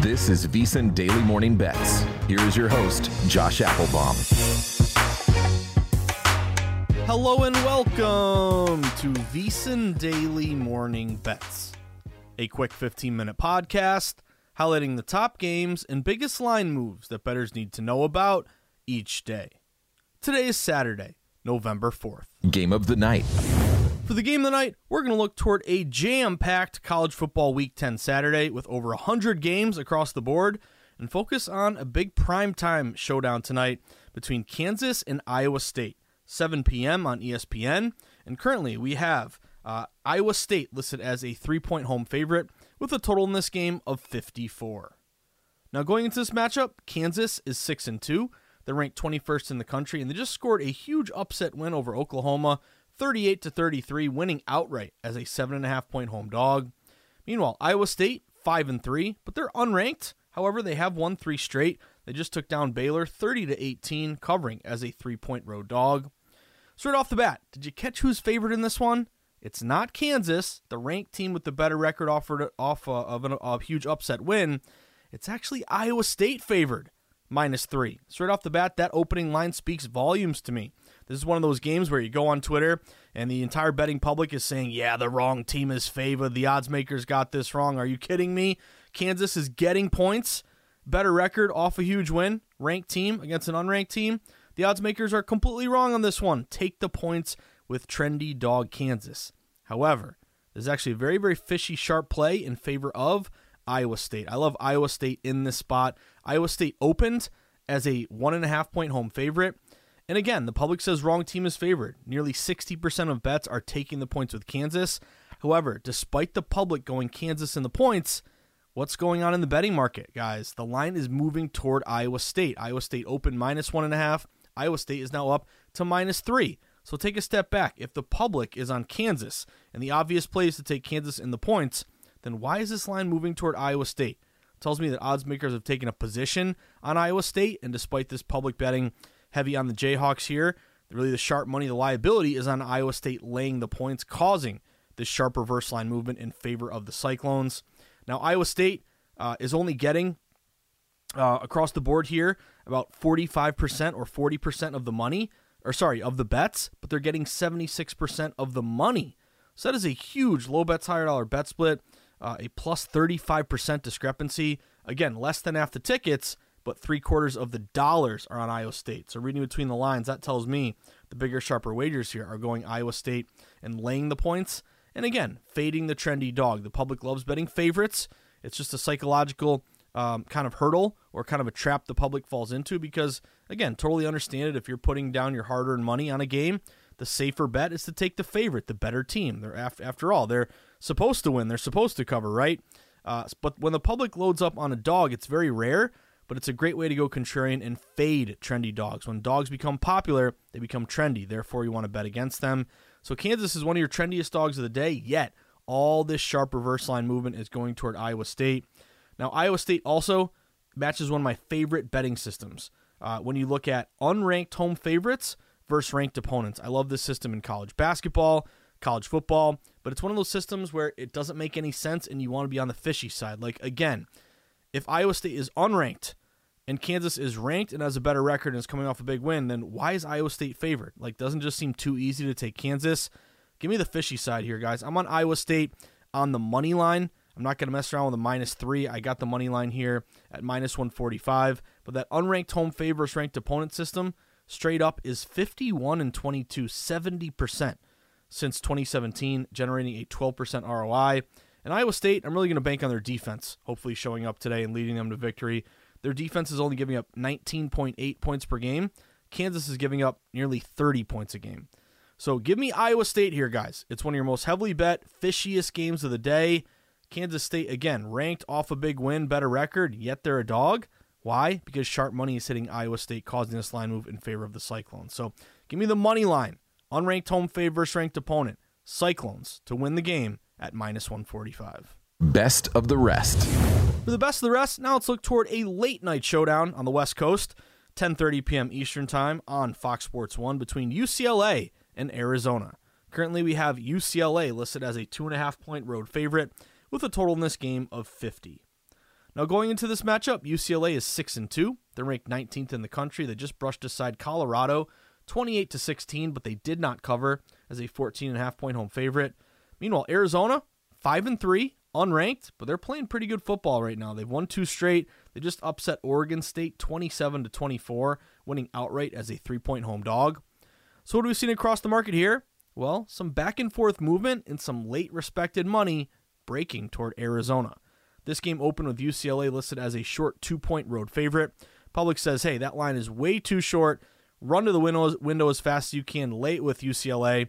This is VSiN Daily Morning Bets. Here is your host, Josh Appelbaum. Hello and welcome to VSiN Daily Morning Bets, a quick 15-minute podcast highlighting the top games and biggest line moves that bettors need to know about each day. Today is Saturday, November 4th. Game of the night. For the game of the night, we're going to look toward a jam-packed college football Week 10 Saturday with over 100 games across the board and focus on a big primetime showdown tonight between Kansas and Iowa State, 7 p.m. on ESPN. And currently we have Iowa State listed as a 3-point home favorite with a total in this game of 54. Now going into this matchup, Kansas is 6-2. They're ranked 21st in the country, and they just scored a huge upset win over Oklahoma, 38-33, winning outright as a 7.5-point home dog. Meanwhile, Iowa State, 5-3, but they're unranked. However, they have won 3 straight. They just took down Baylor 30-18, covering as a 3-point road dog. So right off the bat, did you catch who's favored in this one? It's not Kansas, the ranked team with the better record offered off of a huge upset win. It's actually Iowa State favored, -3. So right off the bat, that opening line speaks volumes to me. This is one of those games where you go on Twitter and the entire betting public is saying, yeah, the wrong team is favored. The odds makers got this wrong. Are you kidding me? Kansas is getting points. Better record off a huge win. Ranked team against an unranked team. The odds makers are completely wrong on this one. Take the points with trendy dog Kansas. However, there's actually a very, very fishy sharp play in favor of Iowa State. I love Iowa State in this spot. Iowa State opened as a 1.5-point home favorite. And again, the public says wrong team is favored. Nearly 60% of bets are taking the points with Kansas. However, despite the public going Kansas in the points, what's going on in the betting market, guys? The line is moving toward Iowa State. Iowa State opened -1.5. Iowa State is now up to -3. So take a step back. If the public is on Kansas and the obvious play is to take Kansas in the points, then why is this line moving toward Iowa State? It tells me that odds makers have taken a position on Iowa State, and despite this public betting heavy on the Jayhawks here, really the sharp money, the liability is on Iowa State laying the points, causing this sharp reverse line movement in favor of the Cyclones. Now, Iowa State is only getting, across the board here, about 45% or 40% of the money, of the bets, but they're getting 76% of the money. So that is a huge low bets, higher dollar bet split, a plus 35% discrepancy. Again, less than half the tickets, but 3/4 of the dollars are on Iowa State. So reading between the lines, that tells me the bigger, sharper wagers here are going Iowa State and laying the points. And again, fading the trendy dog. The public loves betting favorites. It's just a psychological kind of hurdle or kind of a trap the public falls into because, again, totally understand it. If you're putting down your hard-earned money on a game, the safer bet is to take the favorite, the better team. They're after all, they're supposed to win. They're supposed to cover, right? But when the public loads up on a dog, it's very rare. But it's a great way to go contrarian and fade trendy dogs. When dogs become popular, they become trendy. Therefore, you want to bet against them. So Kansas is one of your trendiest dogs of the day, yet all this sharp reverse line movement is going toward Iowa State. Now, Iowa State also matches one of my favorite betting systems. When you look at unranked home favorites versus ranked opponents, I love this system in college basketball, college football, but it's one of those systems where it doesn't make any sense and you want to be on the fishy side. Like, again, if Iowa State is unranked, and Kansas is ranked and has a better record and is coming off a big win, then why is Iowa State favored? Like, doesn't just seem too easy to take Kansas. Give me the fishy side here, guys. I'm on Iowa State on the money line. I'm not going to mess around with a -3. I got the money line here at -145. But that unranked home favors ranked opponent system straight up is 51-22, 70% since 2017, generating a 12% ROI. And Iowa State, I'm really going to bank on their defense, hopefully showing up today and leading them to victory. Their defense is only giving up 19.8 points per game. Kansas is giving up nearly 30 points a game. So give me Iowa State here, guys. It's one of your most heavily bet, fishiest games of the day. Kansas State, again, ranked off a big win, better record, yet they're a dog. Why? Because sharp money is hitting Iowa State, causing this line move in favor of the Cyclones. So give me the money line, unranked home favorite versus ranked opponent, Cyclones to win the game at -145. Best of the rest. For the best of the rest, now let's look toward a late night showdown on the West Coast, 10:30 p.m. Eastern time on Fox Sports 1 between UCLA and Arizona. Currently, we have UCLA listed as a 2.5-point road favorite with a total in this game of 50. Now, going into this matchup, UCLA is 6-2. They're ranked 19th in the country. They just brushed aside Colorado 28-16, but they did not cover as a 14.5-point home favorite. Meanwhile, Arizona, 5-3, unranked, but they're playing pretty good football right now. They've won 2 straight. They just upset Oregon State 27-24, winning outright as a 3-point home dog. So what have we seen across the market here? Well, some back-and-forth movement and some late respected money breaking toward Arizona. This game opened with UCLA listed as a short 2-point road favorite. Public says, hey, that line is way too short. Run to the window as fast as you can late with UCLA.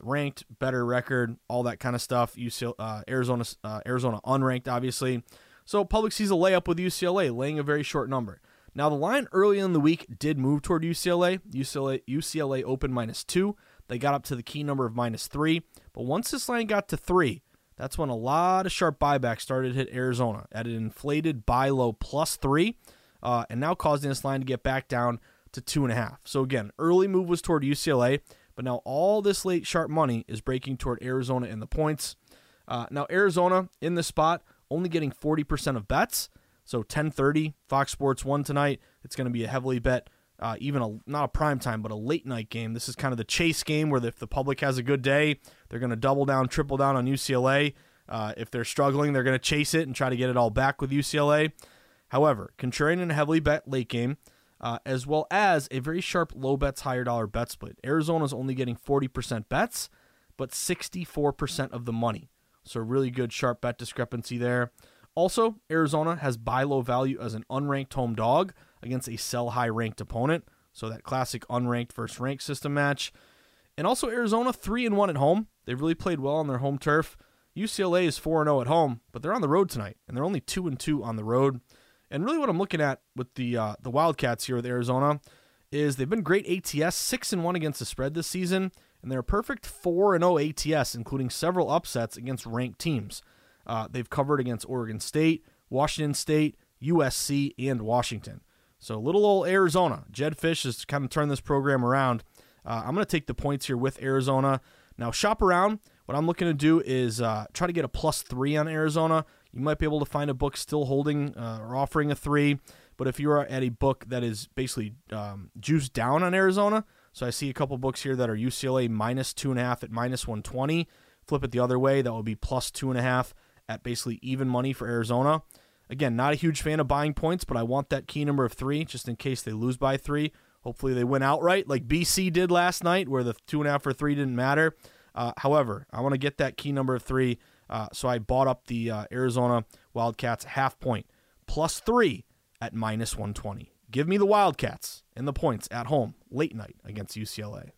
Ranked, better record, all that kind of stuff. Arizona unranked, obviously. So public sees a layup with UCLA, laying a very short number. Now, the line early in the week did move toward UCLA. UCLA opened -2. They got up to the key number of -3. But once this line got to 3, that's when a lot of sharp buybacks started to hit Arizona at an inflated buy low +3, and now causing this line to get back down to 2.5. So again, early move was toward UCLA, but now all this late sharp money is breaking toward Arizona in the points. Now Arizona in this spot only getting 40% of bets. So 10:30 Fox Sports 1 tonight. It's going to be a heavily bet, not a prime time, but a late night game. This is kind of the chase game where if the public has a good day, they're going to double down, triple down on UCLA. If they're struggling, they're going to chase it and try to get it all back with UCLA. However, contrarian and heavily bet late game, as well as a very sharp low bets, higher dollar bet split. Arizona's only getting 40% bets, but 64% of the money. So really good sharp bet discrepancy there. Also, Arizona has buy low value as an unranked home dog against a sell high ranked opponent. So that classic unranked versus ranked system match. And also Arizona 3-1 at home. They've really played well on their home turf. UCLA is 4-0 at home, but they're on the road tonight, and they're only 2-2 on the road. And really what I'm looking at with the Wildcats here with Arizona is they've been great ATS, 6-1 against the spread this season, and they're a perfect 4-0 ATS, including several upsets against ranked teams. They've covered against Oregon State, Washington State, USC, and Washington. So little old Arizona. Jed Fish has kind of turned this program around. I'm going to take the points here with Arizona. Now, shop around. What I'm looking to do is try to get a +3 on Arizona. You might be able to find a book still holding or offering a 3. But if you are at a book that is basically juiced down on Arizona, so I see a couple books here that are UCLA -2.5 at -120. Flip it the other way. That would be +2.5 at basically even money for Arizona. Again, not a huge fan of buying points, but I want that key number of 3 just in case they lose by 3. Hopefully they win outright like BC did last night where the 2.5 or 3 didn't matter. However, I want to get that key number of 3, so I bought up the Arizona Wildcats half-point, +3 at -120. Give me the Wildcats and the points at home late night against UCLA.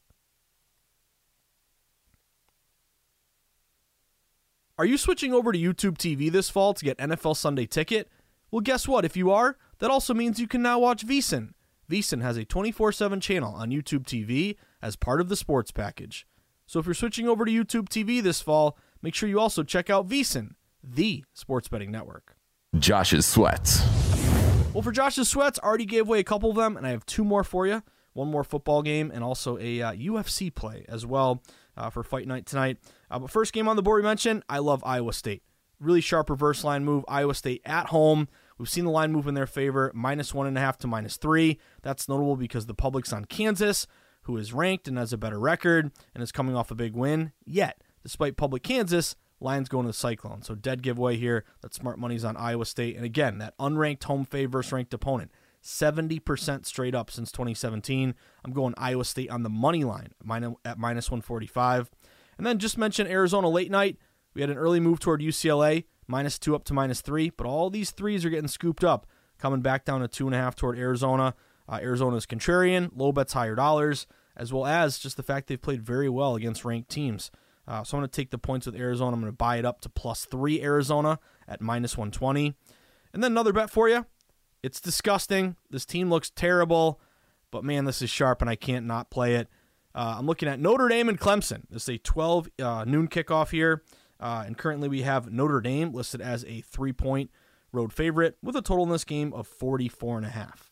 Are you switching over to YouTube TV this fall to get NFL Sunday Ticket? Well, guess what? If you are, that also means you can now watch VSiN. VSiN has a 24/7 channel on YouTube TV as part of the sports package. So if you're switching over to YouTube TV this fall, make sure you also check out VSiN, the sports betting network. Josh's Sweats. Well, for Josh's Sweats, I already gave away a couple of them, and I have 2 more for you. One more football game and also a UFC play as well. For fight night tonight. But first game on the board we mentioned, I love Iowa State. Really sharp reverse line move. Iowa State at home. We've seen the line move in their favor, -1.5 to -3. That's notable because the public's on Kansas, who is ranked and has a better record and is coming off a big win. Yet, despite public Kansas, Lions going to the Cyclone. So dead giveaway here. That smart money's on Iowa State. And again, that unranked home favorite versus ranked opponent. 70% straight up since 2017. I'm going Iowa State on the money line at minus 145. And then just mention Arizona late night. We had an early move toward UCLA, -2 up to -3. But all these threes are getting scooped up, coming back down to 2.5 toward Arizona. Arizona's contrarian, low bets, higher dollars, as well as just the fact they've played very well against ranked teams. So I'm going to take the points with Arizona. I'm going to buy it up to +3 Arizona at -120. And then another bet for you. It's disgusting. This team looks terrible, but man, this is sharp, and I can't not play it. I'm looking at Notre Dame and Clemson. This is a 12 noon kickoff here, and currently we have Notre Dame listed as a 3-point road favorite with a total in this game of 44.5.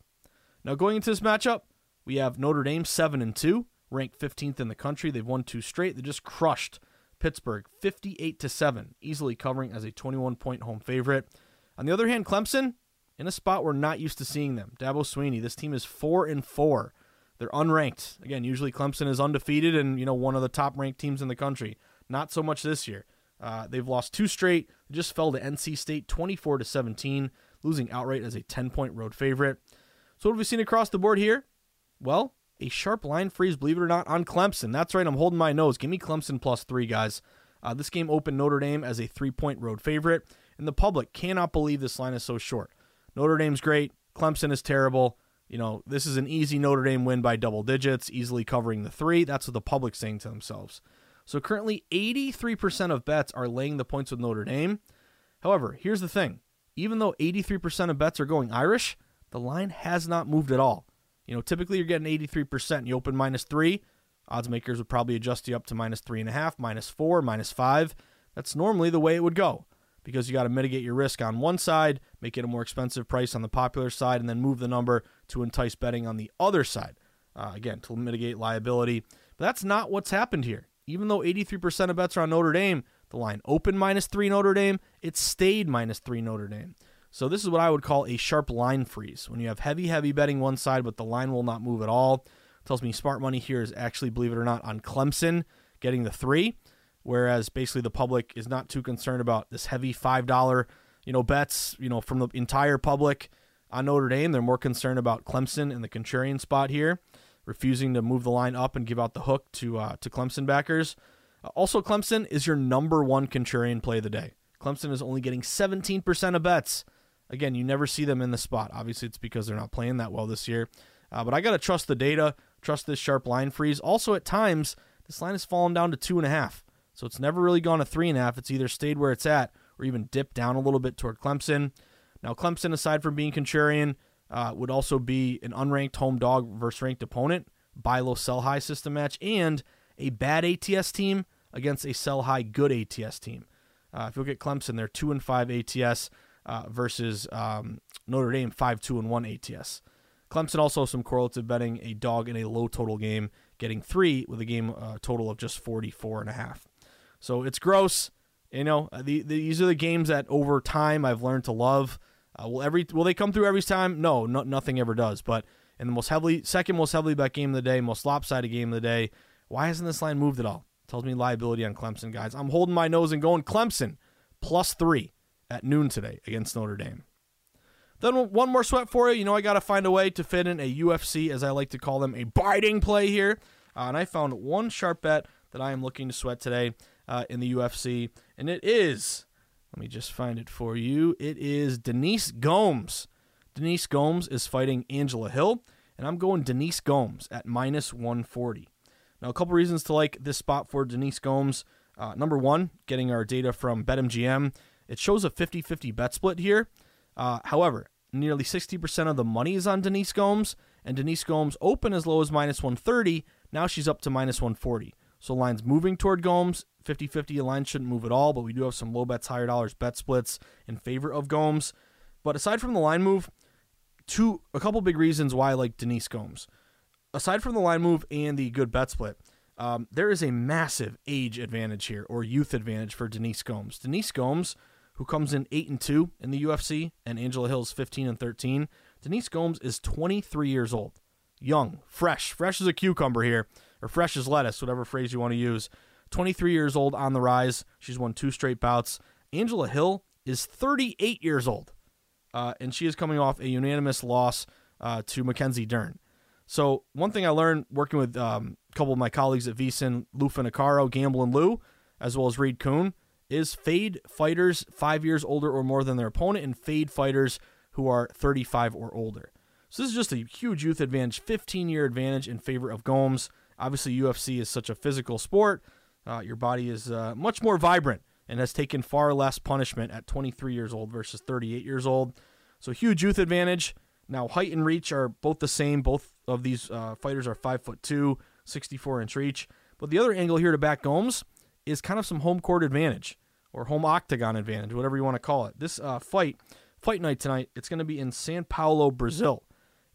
Now, going into this matchup, we have Notre Dame 7-2, ranked 15th in the country. They've won 2 straight. They just crushed Pittsburgh 58-7, easily covering as a 21-point home favorite. On the other hand, Clemson, in a spot we're not used to seeing them. Dabo Sweeney, this team is 4-4. They're unranked. Again, usually Clemson is undefeated and, you know, one of the top-ranked teams in the country. Not so much this year. They've lost 2 straight. They just fell to NC State 24-17, losing outright as a 10-point road favorite. So what have we seen across the board here? Well, a sharp line freeze, believe it or not, on Clemson. That's right, I'm holding my nose. Give me Clemson +3, guys. This game opened Notre Dame as a 3-point road favorite, and the public cannot believe this line is so short. Notre Dame's great. Clemson is terrible. You know, this is an easy Notre Dame win by double digits, easily covering the 3. That's what the public's saying to themselves. So currently, 83% of bets are laying the points with Notre Dame. However, here's the thing. Even though 83% of bets are going Irish, the line has not moved at all. You know, typically you're getting 83%. You open -3, odds makers would probably adjust you up to -3.5, -4, -5. That's normally the way it would go, because you got to mitigate your risk on one side, make it a more expensive price on the popular side, and then move the number to entice betting on the other side, again, to mitigate liability. But that's not what's happened here. Even though 83% of bets are on Notre Dame, the line opened -3 Notre Dame, it stayed -3 Notre Dame. So this is what I would call a sharp line freeze. When you have heavy, heavy betting one side, but the line will not move at all. It tells me smart money here is actually, believe it or not, on Clemson getting the 3, whereas basically the public is not too concerned about this heavy $5, you know, bets, you know, from the entire public on Notre Dame. They're more concerned about Clemson and the contrarian spot here, refusing to move the line up and give out the hook to Clemson backers. Also, Clemson is your #1 contrarian play of the day. Clemson is only getting 17% of bets. Again, you never see them in the spot. Obviously, it's because they're not playing that well this year. But I got to trust the data, trust this sharp line freeze. Also, at times, this line has fallen down to 2.5. So it's never really gone to 3.5. It's either stayed where it's at or even dipped down a little bit toward Clemson. Now, Clemson, aside from being contrarian, would also be an unranked home dog versus ranked opponent, buy low, sell high system match, and a bad ATS team against a sell high good ATS team. If you look at Clemson, they're 2-5 ATS. Versus Notre Dame 5-2-1 ATS. Clemson also some correlative betting, a dog in a low total game, getting 3 with a game total of just 44.5. So it's gross. You know, these are the games that over time I've learned to love. Will they come through every time? No, nothing ever does. But in the second most heavily bet game of the day, most lopsided game of the day, why hasn't this line moved at all? Tells me liability on Clemson, guys. I'm holding my nose and going Clemson +3. At noon today against Notre Dame. Then one more sweat for you. You know, I got to find a way to fit in a UFC, as I like to call them, a biting play here. And I found one sharp bet that I am looking to sweat today in the UFC. And it is, let me just find it for you. It is Denise Gomes. Denise Gomes is fighting Angela Hill. And I'm going Denise Gomes at -140. Now, a couple reasons to like this spot for Denise Gomes. Number 1, getting our data from BetMGM. It shows a 50-50 bet split here. However, nearly 60% of the money is on Denise Gomes, and Denise Gomes opened as low as -130. Now she's up to -140. So line's moving toward Gomes. 50-50, the line shouldn't move at all, but we do have some low bets, higher dollars bet splits in favor of Gomes. But aside from the line move, a couple big reasons why I like Denise Gomes. Aside from the line move and the good bet split, there is a massive age advantage here, or youth advantage for Denise Gomes. Denise Gomes, who comes in 8-2 in the UFC, and Angela Hill's 15-13. Denise Gomes is 23 years old. Young, fresh as a cucumber here, or fresh as lettuce, whatever phrase you want to use. 23 years old, on the rise. She's won 2 straight bouts. Angela Hill is 38 years old, and she is coming off a unanimous loss to Mackenzie Dern. So one thing I learned working with a couple of my colleagues at VSiN, Lou Finocaro, Gamble and Lou, as well as Reed Kuhn, is fade fighters 5 years older or more than their opponent and fade fighters who are 35 or older. So this is just a huge youth advantage, 15-year advantage in favor of Gomes. Obviously, UFC is such a physical sport. Your body is much more vibrant and has taken far less punishment at 23 years old versus 38 years old. So huge youth advantage. Now, height and reach are both the same. Both of these fighters are 5'2", 64-inch reach. But the other angle here to back Gomes is kind of some home court advantage or home octagon advantage, whatever you want to call it. This fight night tonight, it's going to be in São Paulo, Brazil.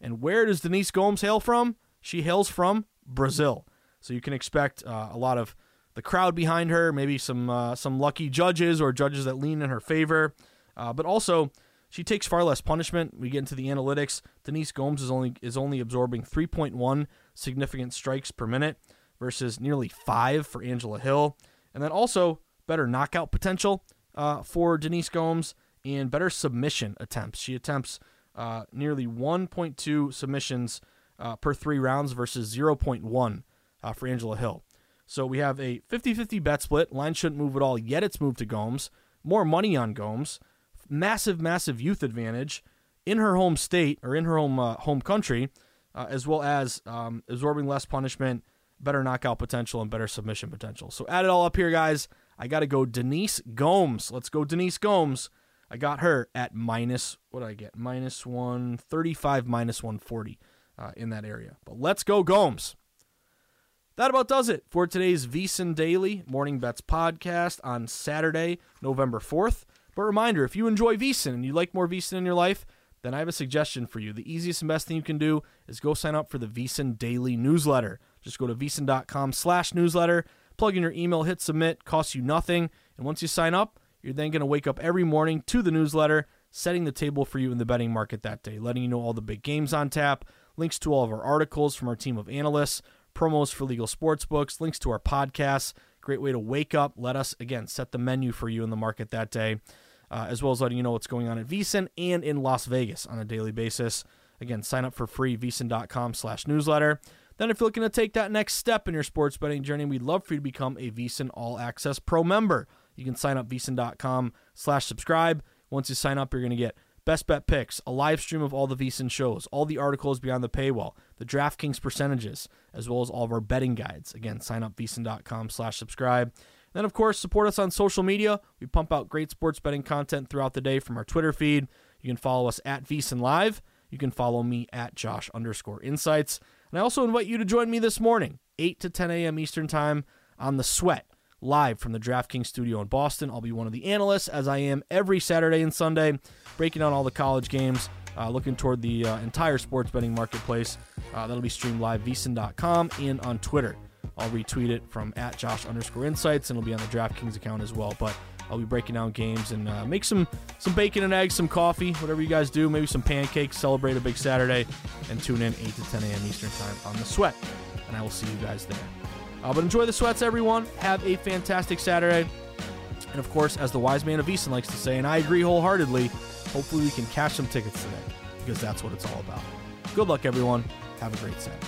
And where does Denise Gomes hail from? She hails from Brazil. So you can expect a lot of the crowd behind her, maybe some lucky judges or judges that lean in her favor. But also, she takes far less punishment. We get into the analytics. Denise Gomes is only absorbing 3.1 significant strikes per minute versus nearly 5 for Angela Hill. And then also better knockout potential for Denise Gomes and better submission attempts. She attempts nearly 1.2 submissions per 3 rounds versus 0.1 for Angela Hill. So we have a 50-50 bet split. Line shouldn't move at all, yet it's moved to Gomes. More money on Gomes. Massive, massive youth advantage in her home state or in her home country, as well as absorbing less punishment, better knockout potential, and better submission potential. So add it all up here, guys. I got to go Denise Gomes. Let's go Denise Gomes. I got her at minus 135, minus 140 in that area. But let's go Gomes. That about does it for today's VSiN Daily Morning Bets podcast on Saturday, November 4th. But reminder, if you enjoy VSiN and you like more VSiN in your life, then I have a suggestion for you. The easiest and best thing you can do is go sign up for the VSiN Daily newsletter. Just go to vsin.com/newsletter, plug in your email, hit submit, costs you nothing. And once you sign up, you're then going to wake up every morning to the newsletter, setting the table for you in the betting market that day, letting you know all the big games on tap, links to all of our articles from our team of analysts, promos for legal sports books, links to our podcasts. Great way to wake up, let us, again, set the menu for you in the market that day, as well as letting you know what's going on at VSiN and in Las Vegas on a daily basis. Again, sign up for free, vsin.com/newsletter. Then if you're looking to take that next step in your sports betting journey, we'd love for you to become a VSiN All Access Pro member. You can sign up vsin.com/subscribe. Once you sign up, you're going to get best bet picks, a live stream of all the VSiN shows, all the articles beyond the paywall, the DraftKings percentages, as well as all of our betting guides. Again, sign up vsin.com/subscribe. And then, of course, support us on social media. We pump out great sports betting content throughout the day from our Twitter feed. You can follow us at VSiN Live. You can follow me at Josh_insights. And I also invite you to join me this morning, 8 to 10 a.m. Eastern time on The Sweat, live from the DraftKings studio in Boston. I'll be one of the analysts, as I am every Saturday and Sunday, breaking down all the college games, looking toward the entire sports betting marketplace. That'll be streamed live, vsin.com, and on Twitter. I'll retweet it from at Josh_insights, and it'll be on the DraftKings account as well. But I'll be breaking down games and make some bacon and eggs, some coffee, whatever you guys do, maybe some pancakes, celebrate a big Saturday, and tune in 8 to 10 a.m. Eastern time on The Sweat. And I will see you guys there. But enjoy the sweats, everyone. Have a fantastic Saturday. And, of course, as the wise man of VSiN likes to say, and I agree wholeheartedly, hopefully we can cash some tickets today because that's what it's all about. Good luck, everyone. Have a great Saturday.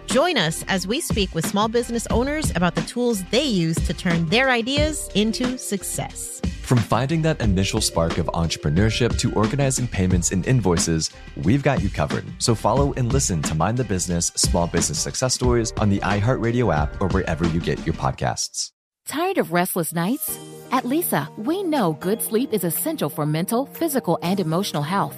Join us as we speak with small business owners about the tools they use to turn their ideas into success. From finding that initial spark of entrepreneurship to organizing payments and invoices, we've got you covered. So follow and listen to Mind the Business Small Business Success Stories on the iHeartRadio app or wherever you get your podcasts. Tired of restless nights? At Lisa, we know good sleep is essential for mental, physical, and emotional health.